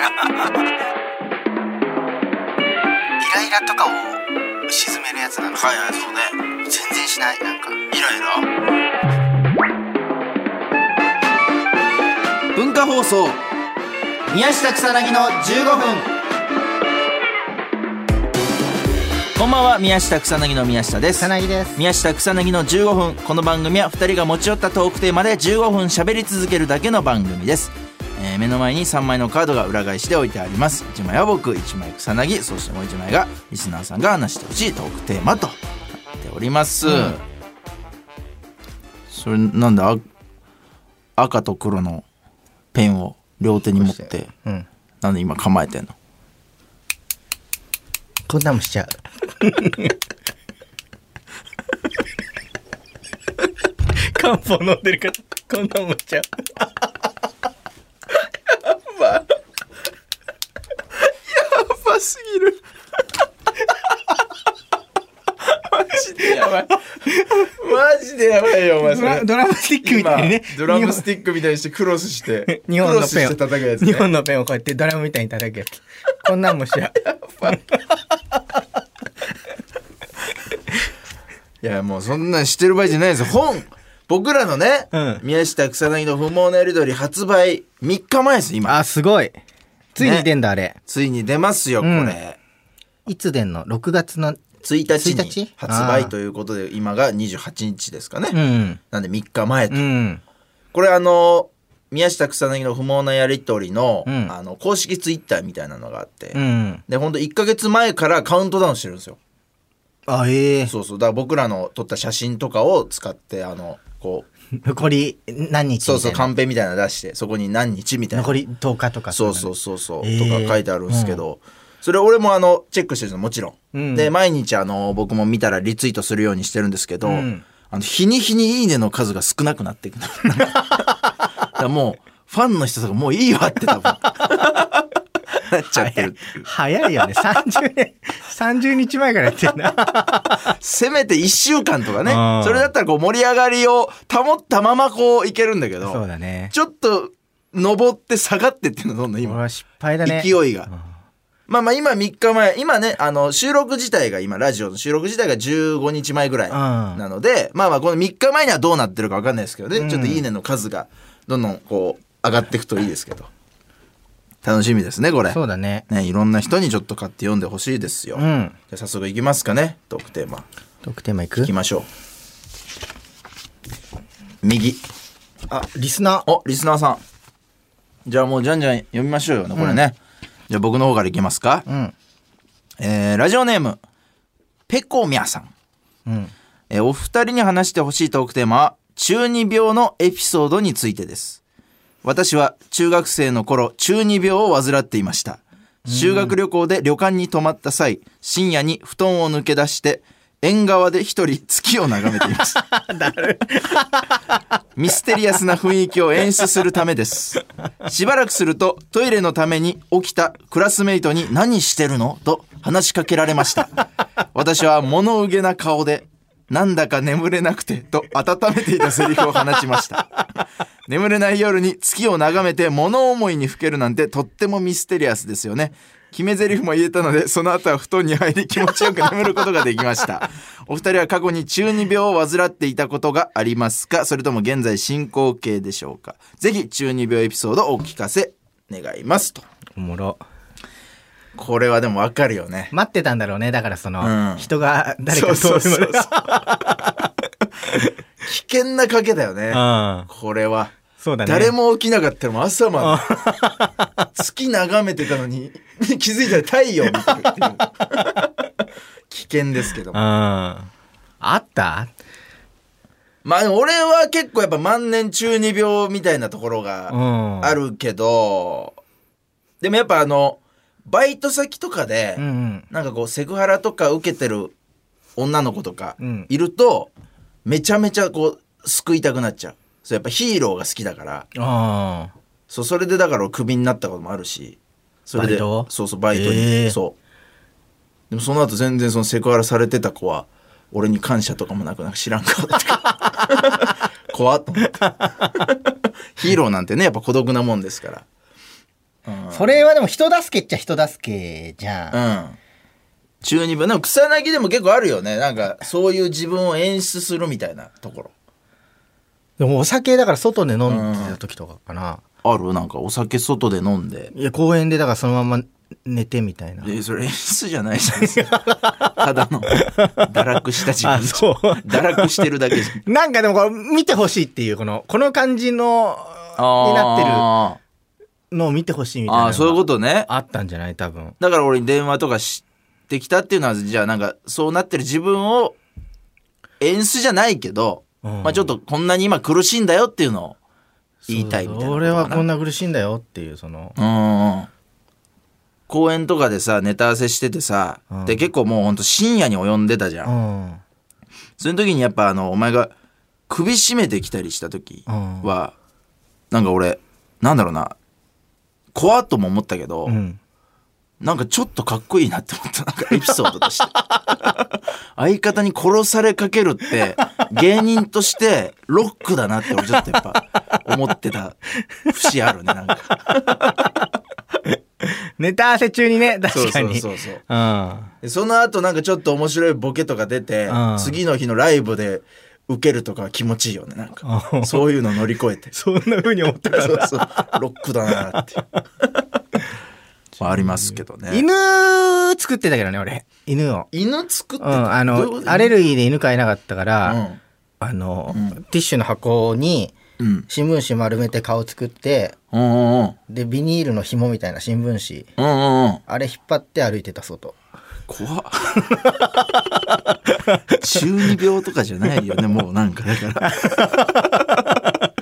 イライラとかを沈めるやつなの。はいはい、そうね。全然しない。なんかイライラ。文化放送宮下草薙の15分。こんばんは、宮下草薙の宮下です。草薙です。宮下草薙の15分。この番組は2人が持ち寄ったトークテーマで15分喋り続けるだけの番組です。目の前に3枚のカードが裏返しで置いてあります。1枚は僕、1枚草薙、そしてもう1枚がリスナーさんが話してほしいトークテーマとなっております。うん、それなんだ、赤と黒のペンを両手に持って、うん、なんで今構えてんの？こんなもしちゃう。漢方飲んでるからこんなもんしちゃう。やばすぎる。マジでやばい。マジでやばいよお前それ。ドラムスティックみたいにね。ドラムスティックみたいにしてクロスして日本のペンを叩くやつ、ね、日本のペンをこうやってドラムみたいに叩くやつ。こんなもんしちゃう。いやもうそんなんしてる場合じゃないですよ。本僕らのね、うん、宮下草薙の不毛なやり取り発売3日前です今。あ、すごい。ついに出んだ、ね、あれついに出ますよ、うん、これいつ出んの？6月の1日に発売ということで、今が28日ですかね、うん、なんで3日前と、うん、これ宮下草薙の不毛なやり取り の、うん、公式ツイッターみたいなのがあって、うん、でほんと1ヶ月前からカウントダウンしてるんですよ。あ、そうそう、だから僕らの撮った写真とかを使ってこう残り何日みたいな、そうそう、カンペみたいなの出して、そこに何日みたいな、残り10日とか、そうそうそうそう、とか書いてあるんですけど、うん、それ俺もチェックしてるのもちろん、うん、で毎日僕も見たらリツイートするようにしてるんですけど、うん、日に日にいいねの数が少なくなっていく。だからもうファンの人とかもういいわって多分なっちゃってる。早いよね。30日前からやってんな。せめて1週間とかね。それだったらこう盛り上がりを保ったままこういけるんだけど。そうだね。ちょっと上って下がってっていうのどんどん今。これは失敗だね。勢いが。うん、まあ今3日前、今ね、収録自体が今ラジオの収録自体が15日前ぐらいなので、うん、まあこの3日前にはどうなってるか分かんないですけどね。うん、ちょっといいねの数がどんどんこう上がっていくといいですけど。楽しみですねこれ。そうだ ね、いろんな人にちょっと買って読んでほしいですよ、うん、じゃ早速いきますかね。トークテーマいきましょう。右、あ、リスナーさん、じゃあもうじゃんじゃん読みましょうよねこれね、うん、じゃあ僕の方からいきますか、うん、ラジオネームペコミャさん、うん、お二人に話してほしいトークテーマは中二病のエピソードについてです。私は中学生の頃、中二病を患っていました。修学旅行で旅館に泊まった際、深夜に布団を抜け出して、縁側で一人月を眺めていました。ミステリアスな雰囲気を演出するためです。しばらくすると、トイレのために起きたクラスメイトに何してるのと話しかけられました。私は物憂げな顔で、なんだか眠れなくてと温めていたセリフを放ちました。眠れない夜に月を眺めて物思いにふけるなんてとってもミステリアスですよね。決め台詞も言えたので、その後は布団に入り気持ちよく眠ることができました。お二人は過去に中二病を患っていたことがありますか？それとも現在進行形でしょうか？ぜひ中二病エピソードをお聞かせ願いますと。おもろ。これはでも分かるよね。待ってたんだろうね。だからその、うん、人が誰かそういうものが危険な賭けだよね、うん、これはそうだね。誰も起きなかったも朝まで月眺めてたのに気づいたら太陽見てるっていう危険ですけども、うん、あった？まあ俺は結構やっぱ万年中二病みたいなところがあるけど、うん、でもやっぱバイト先とかで、うんうん、なんかこうセクハラとか受けてる女の子とかいると、うん、めちゃめちゃこう救いたくなっちゃう。そうやっぱヒーローが好きだから。あ、そう、それでだからクビになったこともあるし、それでそうバイトに、そうでもその後全然そのセクハラされてた子は俺に感謝とかもなくなんか知らんかった怖っと思ってヒーローなんてねやっぱ孤独なもんですから。うん、それはでも人助けっちゃ人助けじゃん、うん、中二分でも草薙でも結構あるよね、なんかそういう自分を演出するみたいなところ。でもお酒だから外で飲んでた時とかかな、うん、ある、なんかお酒外で飲んで、いや公園でだからそのまま寝てみたいな。それ演出じゃないじゃないですか。ただの堕落した自分。そう堕落してるだけじゃん。なんかでもこれ見てほしいっていう、この感じのになってるのを見てほしいみたいな。ああそういうことね。あったんじゃない多分。だから俺に電話とかしてきたっていうのは、じゃあなんかそうなってる自分を演出じゃないけど、うん、まあちょっとこんなに今苦しいんだよっていうのを言いたいみたいな。俺はこんな苦しいんだよっていうその。うん。公園とかでさネタ合わせしててさ、うん、で結構もうほんと深夜に及んでたじゃん、うん、その時にやっぱお前が首絞めてきたりした時は、うん、なんか俺なんだろうな、怖っとも思ったけど、うん、なんかちょっとかっこいいなって思った、なんかエピソードとして相方に殺されかけるって芸人としてロックだなって俺ちょっとやっぱ思ってた節あるね、なんかネタ合わせ中にね、確かに。そうそうそうそう、うん、その後なんかちょっと面白いボケとか出て、うん、次の日のライブで受けるとか気持ちいいよね、なんか、うん、そういうの乗り越えてそんな風に思ってたんだ。そうそうロックだなって、まあ、ありますけどね。犬作ってたけどね俺、犬作ってた、うん、アレルギーで犬飼えなかったから、うん、うん、ティッシュの箱にうん、新聞紙丸めて顔作って、うんうんうん、でビニールの紐みたいな新聞紙、うんうんうん、あれ引っ張って歩いてた外。怖っ中二病とかじゃないよねもうなんかだから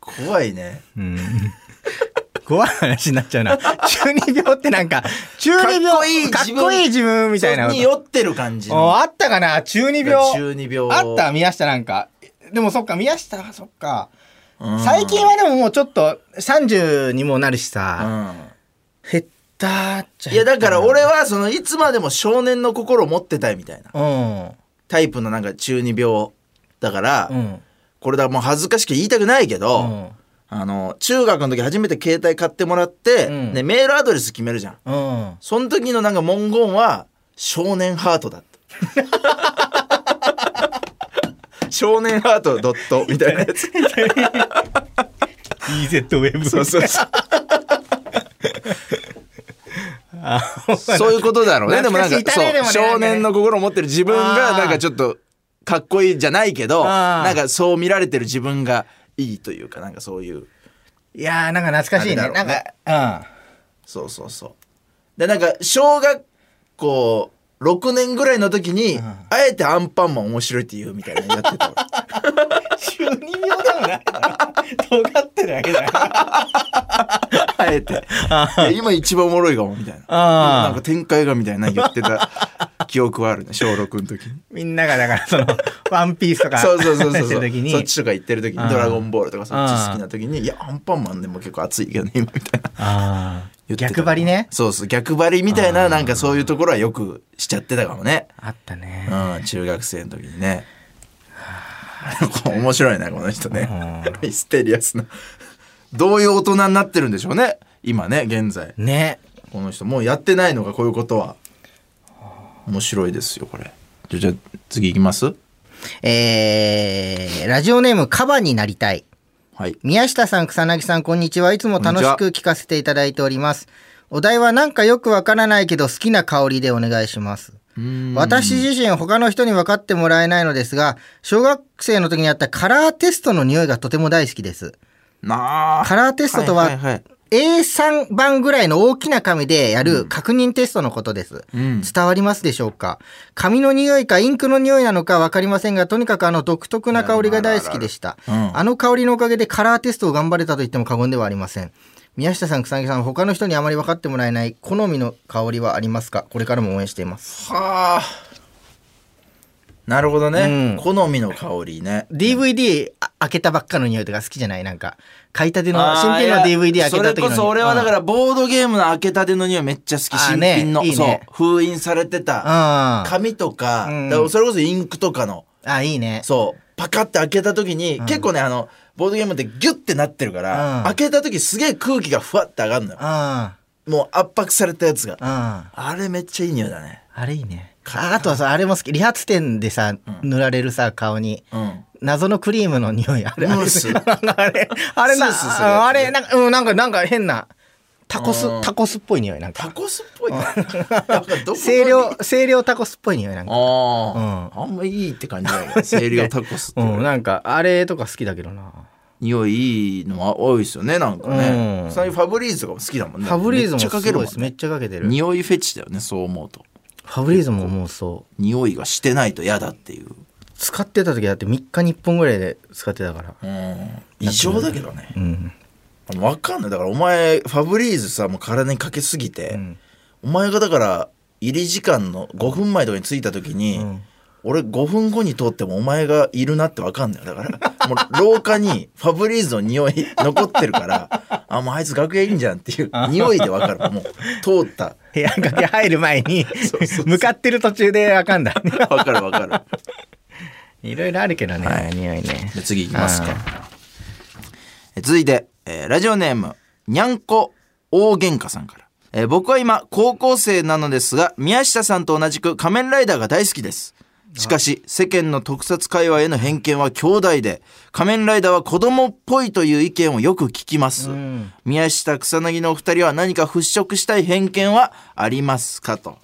怖いね、うん、怖い話になっちゃうな中二病ってなんか中二病かっこいい自分みたいなに酔ってる感じのあったかな中二病あった宮下なんか。でもそっか宮下そっか、うん、最近はでももうちょっと30にもなるしさ、うん、減ったっちゃ減った。いやだから俺はそのいつまでも少年の心を持ってたいみたいな、うん、タイプのなんか中二病だから、うん、これだもう恥ずかしく言いたくないけど、うん、中学の時初めて携帯買ってもらって、うんね、メールアドレス決めるじゃん、うん、その時のなんか文言は少年ハートだった少年ハートドットみたいなやつEZ ウェブそういうことだろうね。でもなんかそう少年の心を持ってる自分がなんかちょっとかっこいいじゃないけどなんかそう見られてる自分がいいというかなんかそういういやーなんか懐かしいねなんか、うん、そうそうそうでなんか小学校6年ぐらいの時に、うん、あえてアンパンマン面白いって言うみたいなのやってた中二病だもんな尖ってるだけだよあえて今一番おもろいかもみたいななんか展開がみたいな言ってた記憶はあるね小6の時にみんながだからそのワンピースとかそうそうそうそうそっちとか行ってる時にドラゴンボールとかそっち好きな時にいやアンパンマンでも結構熱いけどね今みたいな逆張りね。そうそう逆張りみたいななんかそういうところはよくしちゃってたかもね。あったね。うん中学生の時にね。面白いねこの人ね。ミステリアスなどういう大人になってるんでしょうね今ね現在。ねこの人もうやってないのかこういうことは。面白いですよこれ。じゃあ次いきます。ラジオネームカバになりたい。はい、宮下さん草薙さんこんにちは。いつも楽しく聞かせていただいております。お題はなんかよくわからないけど好きな香りでお願いします。私自身他の人に分かってもらえないのですが小学生の時にあったカラーテストの匂いがとても大好きです。カラーテストとは、はいはいはい、A3 番ぐらいの大きな紙でやる確認テストのことです、うん、伝わりますでしょうか。紙の匂いかインクの匂いなのか分かりませんがとにかく独特な香りが大好きでした。あの香りのおかげでカラーテストを頑張れたと言っても過言ではありません。宮下さん草薙さん他の人にあまり分かってもらえない好みの香りはありますか。これからも応援しています。はあ、なるほどね、うん、好みの香りね。 DVD 開けたばっかの匂いとか好きじゃない。なんか買いたての新品の DVD 開けた時のそれこそ俺はだからボードゲームの開けたての匂いめっちゃ好き。新品の、ねいいね、そう封印されてた紙とか、うん、だからそれこそインクとかのあいいねそうパカッて開けた時に、うん、結構ねボードゲームってギュッてなってるから、うん、開けた時すげえ空気がふわって上がるのよ、うん、もう圧迫されたやつが、うん、あれめっちゃいい匂いだね。あれいいね。あとはさあれも好き、理髪店でさ、うん、塗られるさ顔に、うん、謎のクリームの匂い、あれムースあれなあれなんか変なタコスっぽい匂い、なんかタコスっぽい清涼タコスっぽい匂い、なんか うん、あんまいいって感じだよ清涼タコスって、うん、なんかあれとか好きだけどな。匂いいいのは多いですよね、なんかね、うん、それファブリーズとかも好きだもんね。ファブリーズもすごいです、めっちゃかけてる。匂いフェチだよね、そう思うと。ファブリーズももうそう匂いがしてないと嫌だっていう、使ってた時だって3日に1本ぐらいで使ってたから、うん異常だけどね、うん、分かんない。だからお前ファブリーズさもう体にかけすぎて、うん、お前がだから入り時間の5分前とかに着いた時に、うん、俺5分後に通ってもお前がいるなって分かんない。だからもう廊下にファブリーズの匂い残ってるからあもうあいつ楽屋いいんじゃんっていう匂いで分かるもう通った部屋に入る前に向かってる途中で分かんだ分かる分かるいろいろあるけどね、はい、匂いね。で次いきますか。続いて、ラジオネームにゃんこ大喧嘩さんから、僕は今高校生なのですが宮下さんと同じく仮面ライダーが大好きです。しかし世間の特撮界隈への偏見は強大で仮面ライダーは子供っぽいという意見をよく聞きます、うん、宮下草薙のお二人は何か払拭したい偏見はありますかと。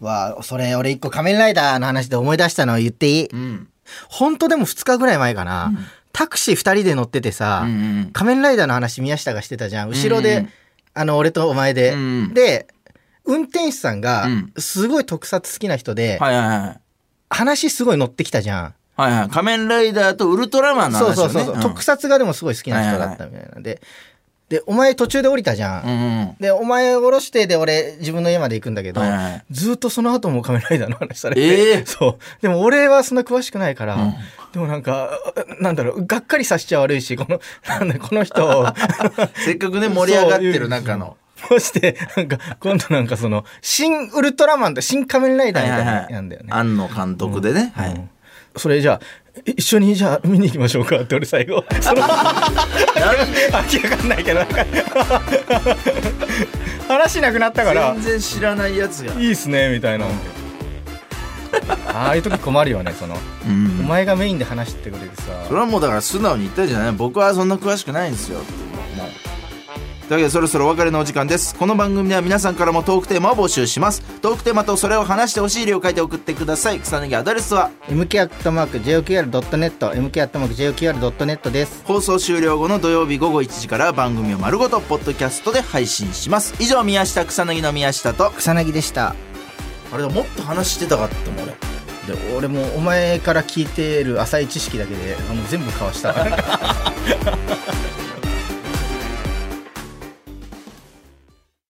わあ、それ俺一個仮面ライダーの話で思い出したのを言っていい、うん、本当でも2日ぐらい前かな、うん、タクシー2人で乗っててさ、うんうん、仮面ライダーの話宮下がしてたじゃん後ろで、うんうん、俺とお前で、うんうん、で運転手さんがすごい特撮好きな人で、うんはいはいはい、話すごい乗ってきたじゃん、はいはい、仮面ライダーとウルトラマンの話、ね、そう、うん、特撮がでもすごい好きな人だったみたいなんで、はいはいはい、でお前途中で降りたじゃん、うんうん、でお前降ろしてで俺自分の家まで行くんだけど、はいはい、ずっとその後も仮面ライダーの話されて、そうでも俺はそんな詳しくないから、うん、でもなんかなんだろうがっかりさせちゃ悪いしこの人せっかくね盛り上がってる中のそしてなんか今度なんかその新ウルトラマンと新仮面ライダーみたいななんだよね、はいはいはい、庵野監督でね、うんはい、それじゃあ一緒にじゃあ見に行きましょうかって俺最後その明らかんないけど話なくなったから全然知らないやつがいいっすねみたいな、うん、ああいう時困るよねその、うん、お前がメインで話してくれてさそれはもうだから素直に言ったじゃない僕はそんな詳しくないんですよってもうというわけでそろそろお別れのお時間です。この番組では皆さんからもトークテーマを募集します。トークテーマとそれを話してほしい例を書いて送ってください。草薙アドレスは mk@joqr.net mk@joqr.net です。放送終了後の土曜日午後1時から番組を丸ごとポッドキャストで配信します。以上宮下草薙の宮下と草薙でした。あれもっと話してたかったもん俺もお前から聞いてる浅い知識だけで全部交わした